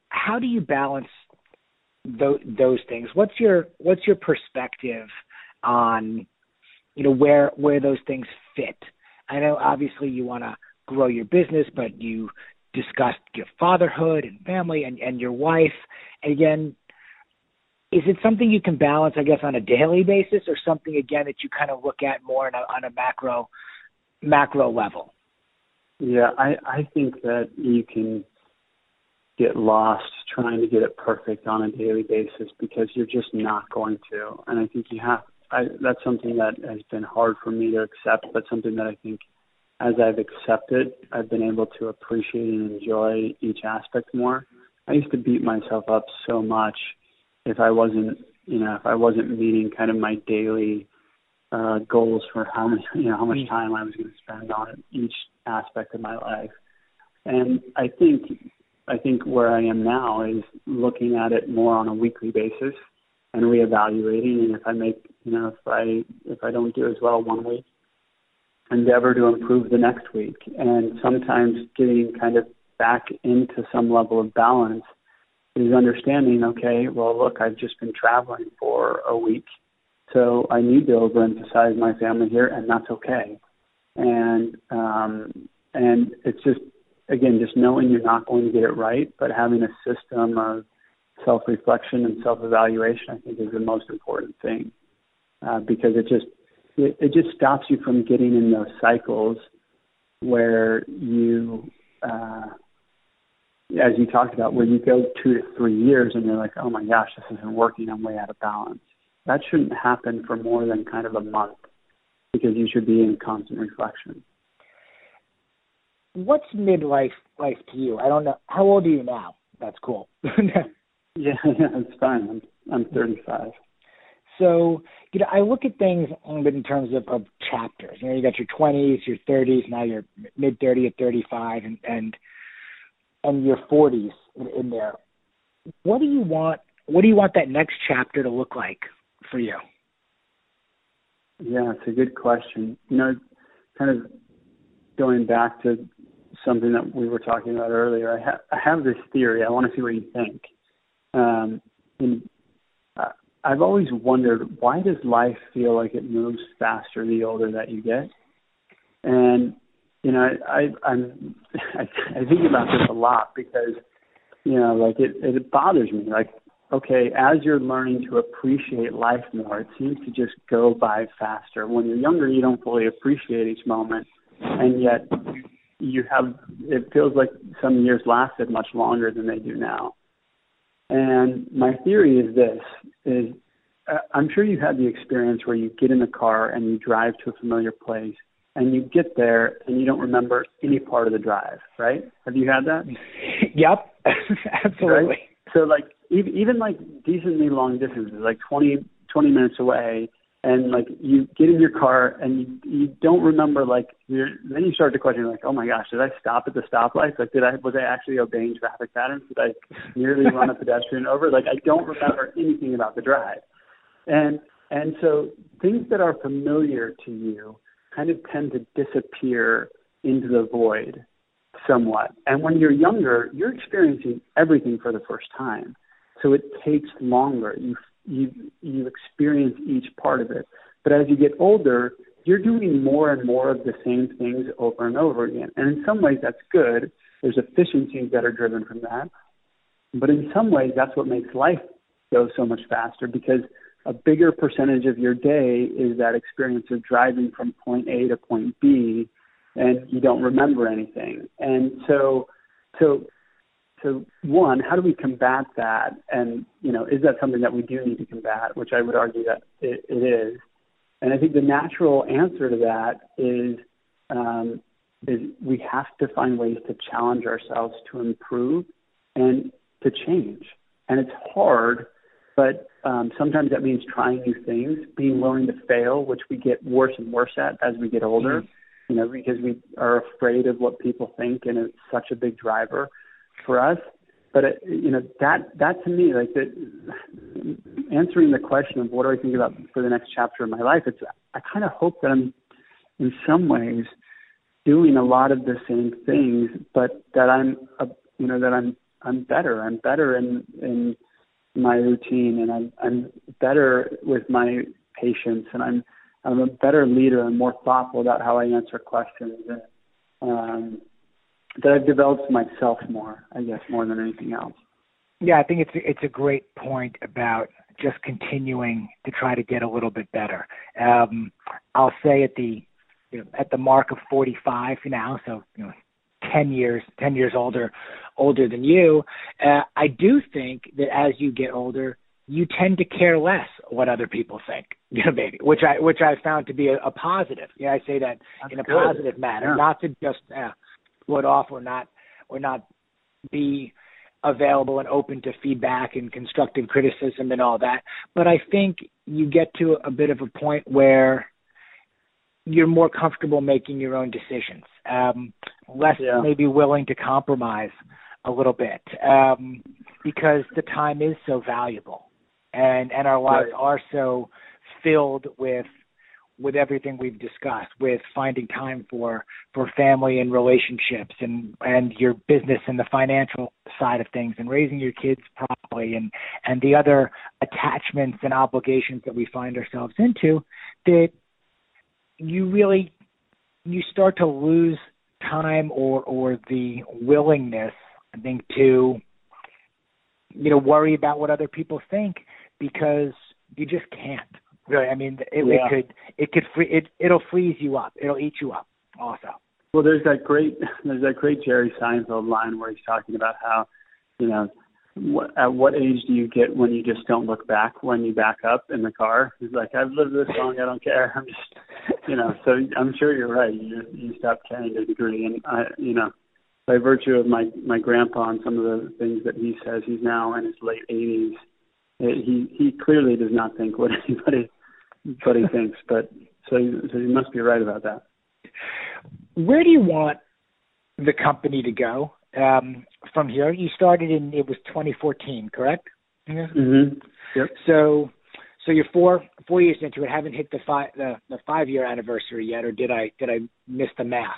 How do you balance those things? What's your perspective on, where those things fit? I know obviously you want to grow your business, but you discussed your fatherhood and family and your wife. Again, is it something you can balance, I guess, on a daily basis, or something, again, that you kind of look at more on a macro level? Yeah, I think that you can get lost trying to get it perfect on a daily basis because you're just not going to. And I think that's something that has been hard for me to accept, but something that I think as I've accepted, I've been able to appreciate and enjoy each aspect more. I used to beat myself up so much if I wasn't meeting kind of my daily goals for how much time I was going to spend on each aspect of my life. And I think where I am now is looking at it more on a weekly basis and reevaluating. And if I make, if I don't do as well one week, endeavor to improve the next week. And sometimes getting kind of back into some level of balance is understanding, okay, well, look, I've just been traveling for a week, so I need to overemphasize my family here, and that's okay. And it's just, again, just knowing you're not going to get it right, but having a system of self-reflection and self-evaluation, I think, is the most important thing, because it just stops you from getting in those cycles where you, as you talked about, where you go 2 to 3 years and you're like, oh my gosh, this isn't working, I'm way out of balance. That shouldn't happen for more than kind of a month, because you should be in constant reflection. What's midlife life to you? I don't know. How old are you now? That's cool. Yeah, it's fine. I'm 35. So, I look at things in terms of chapters. You got your 20s, your 30s, now you're mid-30 at 35, and your 40s in there. What do you want that next chapter to look like for you? Yeah, it's a good question. Kind of going back to something that we were talking about earlier, I have this theory. I want to see what you think. I've always wondered, why does life feel like it moves faster the older that you get? And, I think about this a lot because, it bothers me. Like, okay, as you're learning to appreciate life more, it seems to just go by faster. When you're younger, you don't fully appreciate each moment, and yet it feels like some years lasted much longer than they do now. And my theory is I'm sure you had the experience where you get in the car and you drive to a familiar place, and you get there and you don't remember any part of the drive, right? Have you had that? Yep, absolutely. Right? So even decently long distances, 20 minutes away, and you get in your car and you don't remember, then you start to question, oh my gosh, did I stop at the stoplights? Was I actually obeying traffic patterns? Did I nearly run a pedestrian over? I don't remember anything about the drive. And so things that are familiar to you kind of tend to disappear into the void somewhat. And when you're younger, you're experiencing everything for the first time, so it takes longer. You experience each part of it. But as you get older, you're doing more and more of the same things over and over again. And in some ways, that's good. There's efficiencies that are driven from that. But in some ways, that's what makes life go so much faster, because a bigger percentage of your day is that experience of driving from point A to point B and you don't remember anything. And so one, how do we combat that? And, you know, is that something that we do need to combat, which I would argue that it is. And I think the natural answer to that is we have to find ways to challenge ourselves to improve and to change. And it's hard, but sometimes that means trying new things, being willing to fail, which we get worse and worse at as we get older, you know, because we are afraid of what people think, and it's such a big driver for us. But, you know, that to me, like, answering the question of what do I think about for the next chapter of my life, it's I kind of hope that I'm in some ways doing a lot of the same things, but that I'm better. I'm better in my routine, and I'm better with my patients, and I'm a better leader and more thoughtful about how I answer questions, and that I've developed myself more, I guess, more than anything else. Yeah, I think it's a great point about just continuing to try to get a little bit better. I'll say at the mark of 45 now, so, you know, 10 years older than you, I do think that as you get older, you tend to care less what other people think, you know, maybe, which I found to be a positive. Yeah, I say that that's in a good, positive manner, yeah. Not to just split off or not be available and open to feedback and constructive criticism and all that. But I think you get to a bit of a point where you're more comfortable making your own decisions, less maybe willing to compromise a little bit, because the time is so valuable, and our lives are so filled with everything we've discussed, with finding time for family and relationships and your business and the financial side of things and raising your kids properly and the other attachments and obligations that we find ourselves into, that you start to lose time or the willingness, I think, to, you know, worry about what other people think, because you just can't. Really, I mean, it'll freeze you up. It'll eat you up also. Well, there's that great Jerry Seinfeld line where he's talking about how, you know, at what age do you get when you just don't look back when you back up in the car? He's like, I've lived this long, I don't care. I'm just, you know, so I'm sure you're right. You stop caring to a degree. And, I, you know, by virtue of my grandpa and some of the things that he says, he's now in his late 80s. He clearly does not think what anybody thinks, but so you must be right about that. Where do you want the company to go from here? You started in, it was 2014, correct? Yeah. Mm-hmm. Yep. So you're four years into it. Haven't hit the 5-year anniversary yet, or did I miss the math?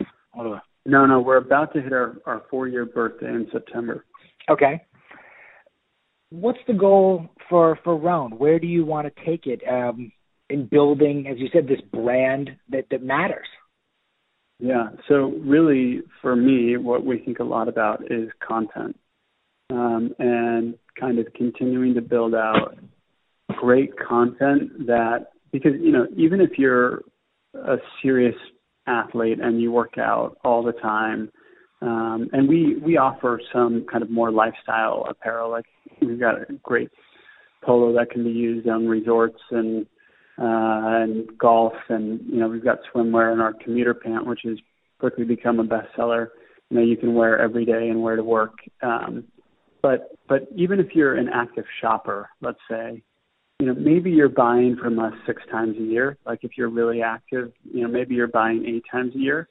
No, we're about to hit our 4-year birthday in September. Okay. What's the goal for Rhone? Where do you want to take it in building, as you said, this brand that matters? Yeah. So really, for me, what we think a lot about is content, and kind of continuing to build out great content that, because, you know, even if you're a serious athlete and you work out all the time, and we offer some kind of more lifestyle apparel. Like, we've got a great polo that can be used on resorts and golf, and, you know, we've got swimwear in our commuter pant, which has quickly become a bestseller. You know, you can wear every day and wear to work. But even if you're an active shopper, let's say, you know, maybe you're buying from us 6 times a year. Like, if you're really active, you know, maybe you're buying 8 times a year.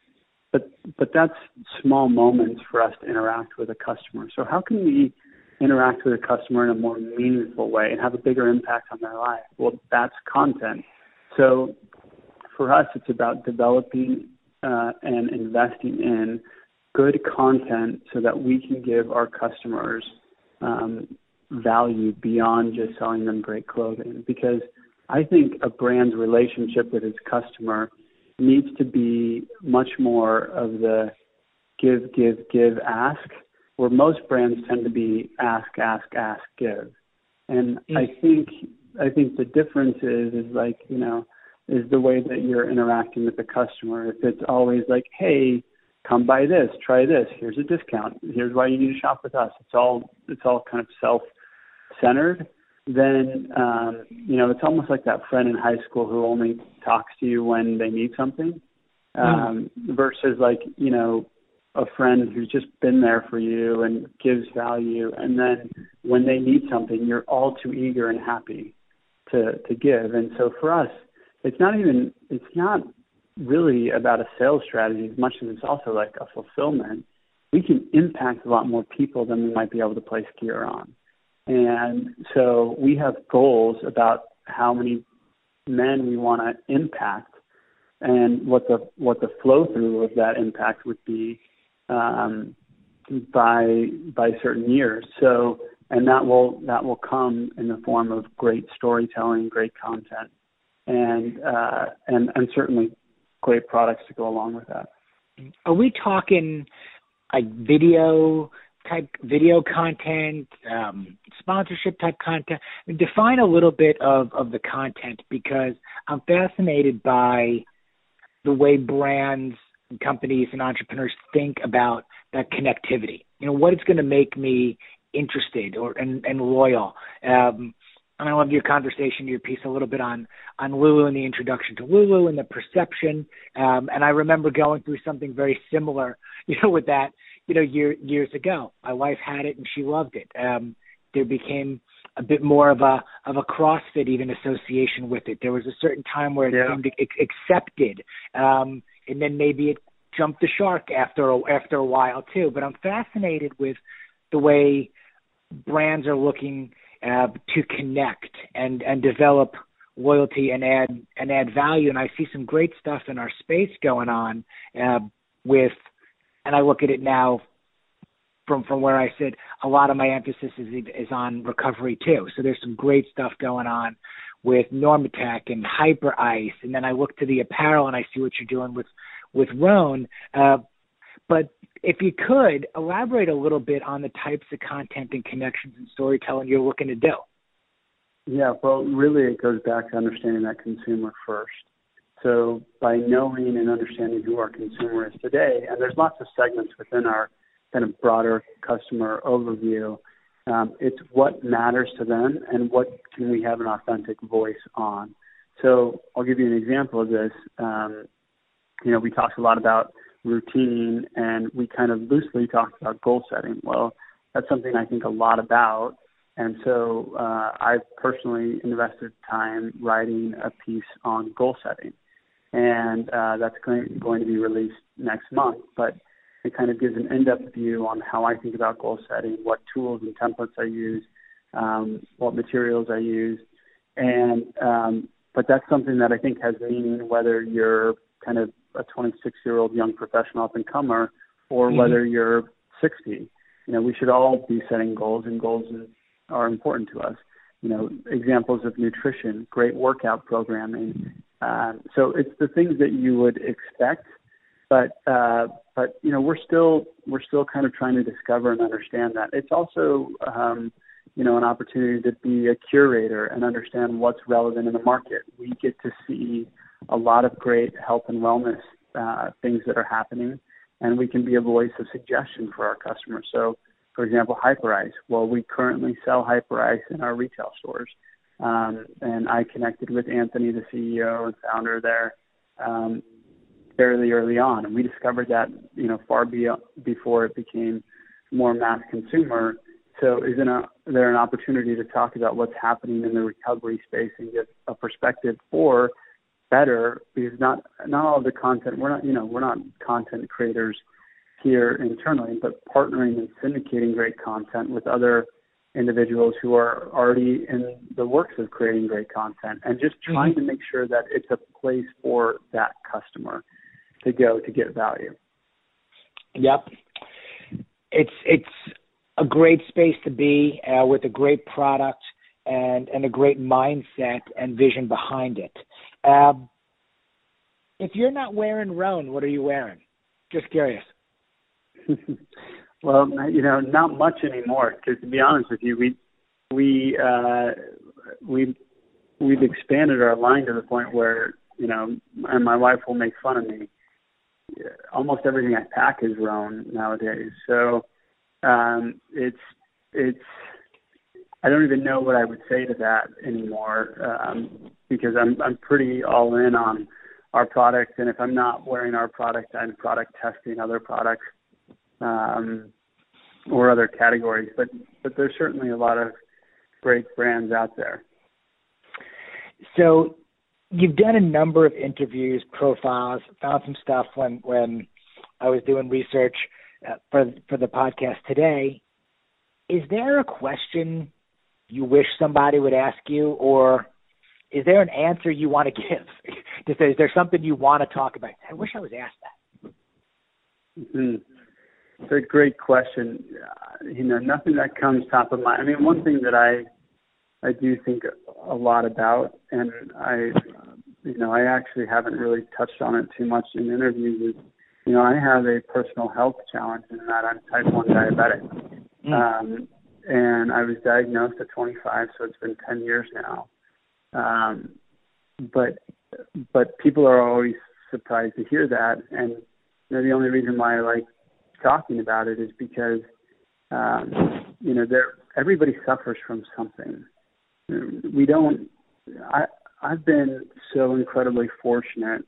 But that's small moments for us to interact with a customer. So how can we interact with a customer in a more meaningful way and have a bigger impact on their life? Well, that's content. So for us, it's about developing and investing in good content so that we can give our customers value beyond just selling them great clothing. Because I think a brand's relationship with its customer needs to be much more of the give, ask, where most brands tend to be ask, give. And I think the difference is like, you know, is the way that you're interacting with the customer. If it's always like, hey, come buy this, try this, here's a discount, here's why you need to shop with us, it's all kind of self-centered, then, it's almost like that friend in high school who only talks to you when they need something, versus like, a friend who's just been there for you and gives value. And then when they need something, you're all too eager and happy to give. And so for us, it's not really about a sales strategy as much as it's also like a fulfillment. We can impact a lot more people than we might be able to place gear on. And so we have goals about how many men we want to impact and what the flow through of that impact would be by certain years. So, and that will come in the form of great storytelling, great content, and certainly great products to go along with that. Are we talking like video content, sponsorship type content? Define a little bit of the content, because I'm fascinated by the way brands and companies and entrepreneurs think about that connectivity. What it's going to make me interested and loyal. And I love your conversation, your piece a little bit on Lulu and the introduction to Lulu and the perception. And I remember going through something very similar, with that, years ago. My wife had it and she loved it. There became a bit more of a CrossFit even association with it. There was a certain time where it seemed accepted, and then maybe it jumped the shark after a while too. But I'm fascinated with the way brands are looking to connect and develop loyalty and add value. And I see some great stuff in our space going on and I look at it now from where I sit, a lot of my emphasis is on recovery too. So there's some great stuff going on with Normatec and Hyperice. And then I look to the apparel and I see what you're doing with Rhone. But if you could elaborate a little bit on the types of content and connections and storytelling you're looking to do. Yeah, well, really it goes back to understanding that consumer first. So by knowing and understanding who our consumer is today, and there's lots of segments within our kind of broader customer overview, it's what matters to them and what can we have an authentic voice on. So I'll give you an example of this. We talked a lot about routine, and we kind of loosely talked about goal setting. Well, that's something I think a lot about, and so I've personally invested time writing a piece on goal setting, and that's going to be released next month, but it kind of gives an in-depth view on how I think about goal setting, what tools and templates I use, what materials I use, and but that's something that I think has meaning whether you're kind of a 26-year-old young professional up-and-comer, or whether you're 60. We should all be setting goals, and goals are important to us. Examples of nutrition, great workout programming. So it's the things that you would expect, but we're still kind of trying to discover and understand that. It's also an opportunity to be a curator and understand what's relevant in the market. We get to see a lot of great health and wellness things that are happening, and we can be a voice of suggestion for our customers. So, for example, Hyperice. Well, we currently sell Hyperice in our retail stores, and I connected with Anthony, the CEO and founder there, fairly early on, and we discovered that far before it became more mass consumer. So is there an opportunity to talk about what's happening in the recovery space and get a perspective, or better, because not all of the content, we're not content creators here internally, but partnering and syndicating great content with other individuals who are already in the works of creating great content, and just trying to make sure that it's a place for that customer to go to get value. Yep. It's a great space to be with a great product and a great mindset and vision behind it. If you're not wearing Rhone, what are you wearing? Just curious. Well, not much anymore, because to be honest with you, we've expanded our line to the point where you know, and my wife will make fun of me. Almost everything I pack is Rhone nowadays. So it's I don't even know what I would say to that anymore, because I'm pretty all in on our product. And if I'm not wearing our product, I'm product testing other products or other categories. But there's certainly a lot of great brands out there. So you've done a number of interviews, profiles, found some stuff when I was doing research for the podcast today. Is there a question you wish somebody would ask you, or is there an answer you want to give? Is there something you want to talk about? I wish I was asked that. Mm-hmm. It's a great question. You know, nothing that comes top of mind. I mean, one thing that I do think a lot about, and I actually haven't really touched on it too much in interviews, is, you know, I have a personal health challenge in that I'm type 1 diabetic. And I was diagnosed at 25, so it's been 10 years now. But people are always surprised to hear that. And you know, the only reason why I like talking about it is because, you know, everybody suffers from something. We don't, I've been so incredibly fortunate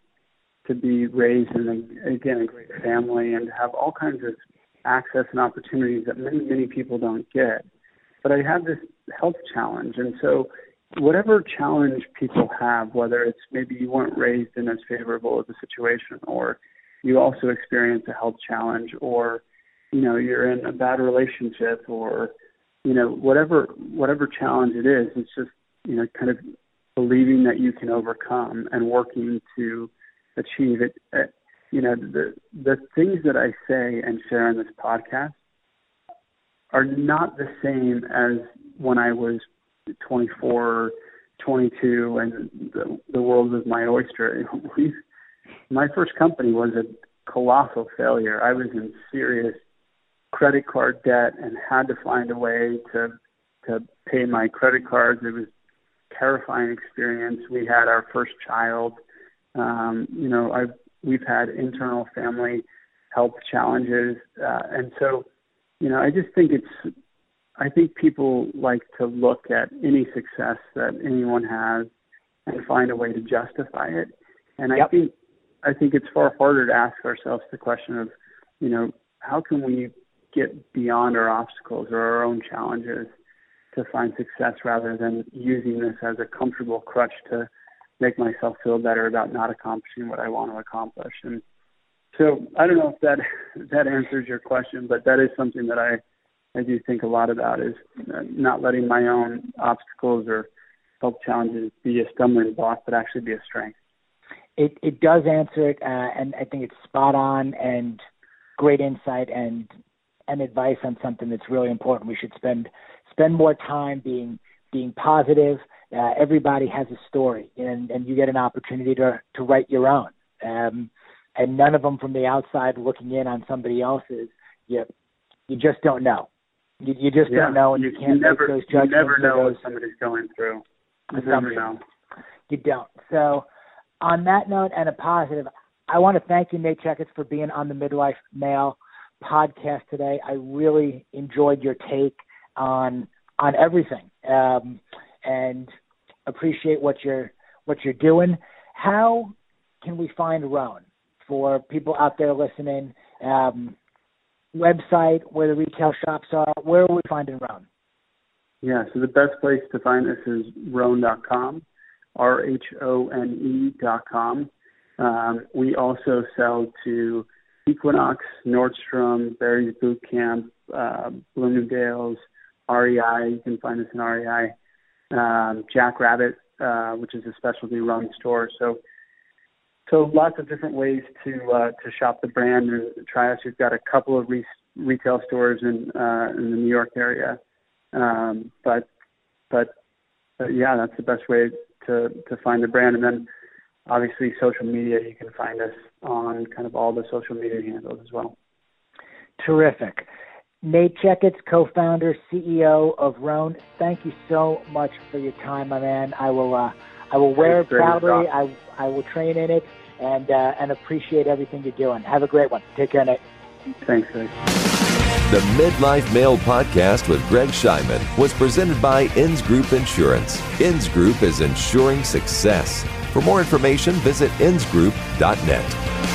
to be raised in, again, a great family and to have all kinds of access and opportunities that many, many people don't get. But I have this health challenge. And so whatever challenge people have, whether it's maybe you weren't raised in as favorable of a situation, or you also experience a health challenge, or, you know, you're in a bad relationship, or, you know, whatever challenge it is, it's just, you know, kind of believing that you can overcome and working to achieve it. You know, the things that I say and share on this podcast are not the same as when I was 24, 22, and the world was my oyster. My first company was a colossal failure. I was in serious credit card debt and had to find a way to pay my credit cards. It was a terrifying experience. We had our first child. You know, We've had internal family health challenges. And so, you know, I think people like to look at any success that anyone has and find a way to justify it. And yep. I think it's far harder to ask ourselves the question of, you know, how can we get beyond our obstacles or our own challenges to find success, rather than using this as a comfortable crutch to make myself feel better about not accomplishing what I want to accomplish. And so I don't know if that answers your question, but that is something that I do think a lot about, is not letting my own obstacles or health challenges be a stumbling block, but actually be a strength. It does answer it, and I think it's spot on and great insight and advice on something that's really important. We should spend more time being positive. Everybody has a story, and you get an opportunity to write your own. And none of them from the outside looking in on somebody else's. You just don't know. You just don't know, and you can't make those judgments. You never know what somebody's going through. You never know. You don't. So on that note, and a positive, I want to thank you, Nate Checketts, for being on the Midlife Male podcast today. I really enjoyed your take on everything. And appreciate what you're doing. How can we find Rhone for people out there listening? Website, where the retail shops are, where are we finding Rhone? Yeah, so the best place to find us is Rhone.com, RHONE.com. We also sell to Equinox, Nordstrom, Barry's Boot Camp, Bloomingdale's, REI. You can find us in REI. Jack Rabbit, which is a specialty Rhone store. So lots of different ways to shop the brand and try us. We've got a couple of retail stores in the New York area, but yeah, that's the best way to find the brand. And then obviously social media, you can find us on kind of all the social media handles as well. Terrific. Nate Checketts, co-founder, CEO of Rhone, thank you so much for your time, my man. I will I will wear it proudly. I will train in it and appreciate everything you're doing. Have a great one. Take care, Nate. Thanks, Greg. The Midlife Male Podcast with Greg Scheinman was presented by Inns Group Insurance. Inns Group is insuring success. For more information, visit innsgroup.net.